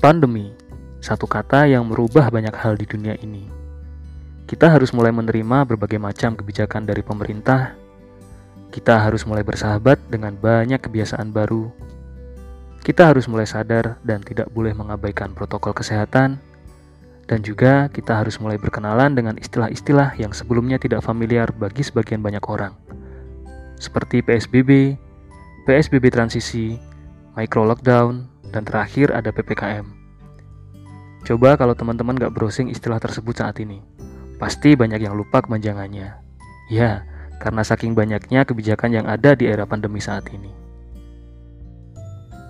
Pandemi, satu kata yang merubah banyak hal di dunia ini. Kita harus mulai menerima berbagai macam kebijakan dari pemerintah. Kita harus mulai bersahabat dengan banyak kebiasaan baru. Kita harus mulai sadar dan tidak boleh mengabaikan protokol kesehatan. Dan juga kita harus mulai berkenalan dengan istilah-istilah yang sebelumnya tidak familiar bagi sebagian banyak orang. Seperti PSBB, PSBB transisi, micro lockdown, dan terakhir ada PPKM. Coba kalau teman-teman gak browsing istilah tersebut saat ini. Pasti banyak yang lupa kepanjangannya. Ya, karena saking banyaknya kebijakan yang ada di era pandemi saat ini.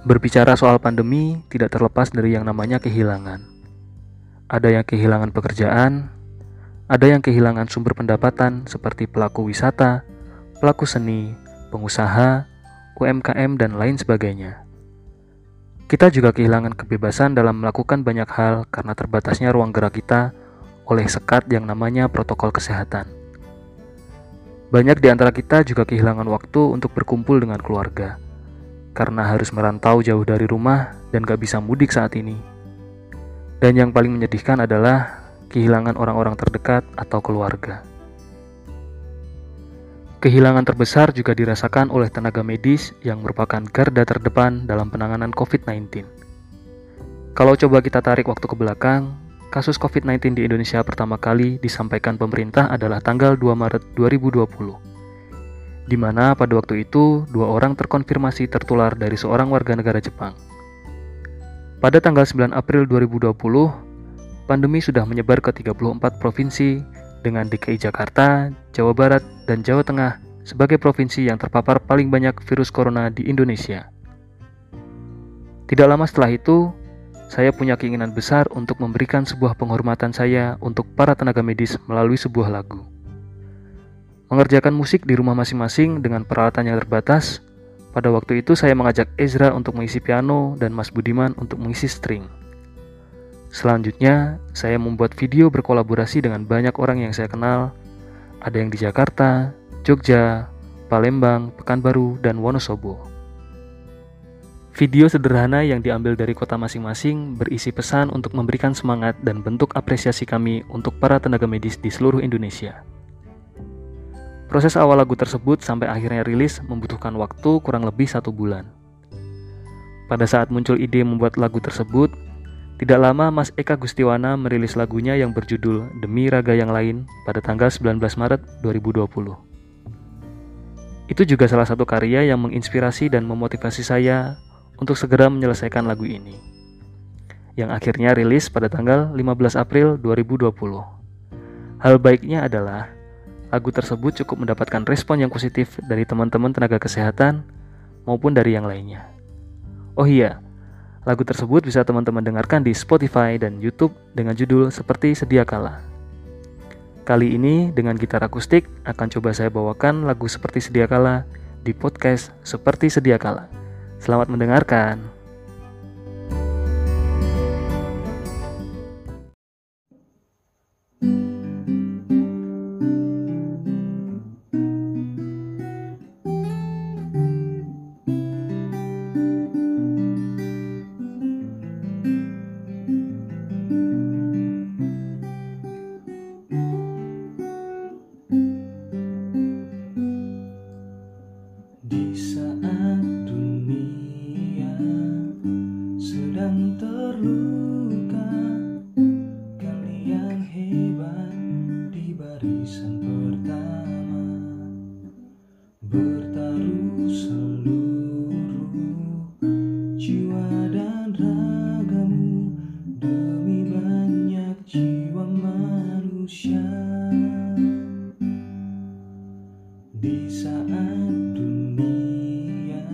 Berbicara soal pandemi, tidak terlepas dari yang namanya kehilangan. Ada yang kehilangan pekerjaan, ada yang kehilangan sumber pendapatan seperti pelaku wisata, pelaku seni, pengusaha, UMKM, dan lain sebagainya. Kita juga kehilangan kebebasan dalam melakukan banyak hal karena terbatasnya ruang gerak kita oleh sekat yang namanya protokol kesehatan. Banyak di antara kita juga kehilangan waktu untuk berkumpul dengan keluarga, karena harus merantau jauh dari rumah dan gak bisa mudik saat ini. Dan yang paling menyedihkan adalah kehilangan orang-orang terdekat atau keluarga. Kehilangan terbesar juga dirasakan oleh tenaga medis yang merupakan garda terdepan dalam penanganan COVID-19. Kalau coba kita tarik waktu ke belakang, kasus COVID-19 di Indonesia pertama kali disampaikan pemerintah adalah tanggal 2 Maret 2020, di mana pada waktu itu 2 orang terkonfirmasi tertular dari seorang warga negara Jepang. Pada tanggal 9 April 2020, pandemi sudah menyebar ke 34 provinsi dengan DKI Jakarta, Jawa Barat, dan Jawa Tengah sebagai provinsi yang terpapar paling banyak virus corona di Indonesia. Tidak lama setelah itu, saya punya keinginan besar untuk memberikan sebuah penghormatan saya untuk para tenaga medis melalui sebuah lagu. Mengerjakan musik di rumah masing-masing dengan peralatan yang terbatas, pada waktu itu saya mengajak Ezra untuk mengisi piano dan Mas Budiman untuk mengisi string. Selanjutnya, saya membuat video berkolaborasi dengan banyak orang yang saya kenal, ada yang di Jakarta, Jogja, Palembang, Pekanbaru, dan Wonosobo. Video sederhana yang diambil dari kota masing-masing berisi pesan untuk memberikan semangat dan bentuk apresiasi kami untuk para tenaga medis di seluruh Indonesia. Proses awal lagu tersebut sampai akhirnya rilis membutuhkan waktu kurang lebih 1 bulan. Pada saat muncul ide membuat lagu tersebut, tidak lama Mas Eka Gustiwana merilis lagunya yang berjudul Demi Raga Yang Lain pada tanggal 19 Maret 2020. Itu juga salah satu karya yang menginspirasi dan memotivasi saya untuk segera menyelesaikan lagu ini, yang akhirnya rilis pada tanggal 15 April 2020. Hal baiknya adalah, lagu tersebut cukup mendapatkan respon yang positif dari teman-teman tenaga kesehatan maupun dari yang lainnya. Oh iya, lagu tersebut bisa teman-teman dengarkan di Spotify dan YouTube dengan judul Seperti Sediakala. Kali ini dengan gitar akustik akan coba saya bawakan lagu Seperti Sediakala di podcast Seperti Sediakala. Selamat mendengarkan. Di saat dunia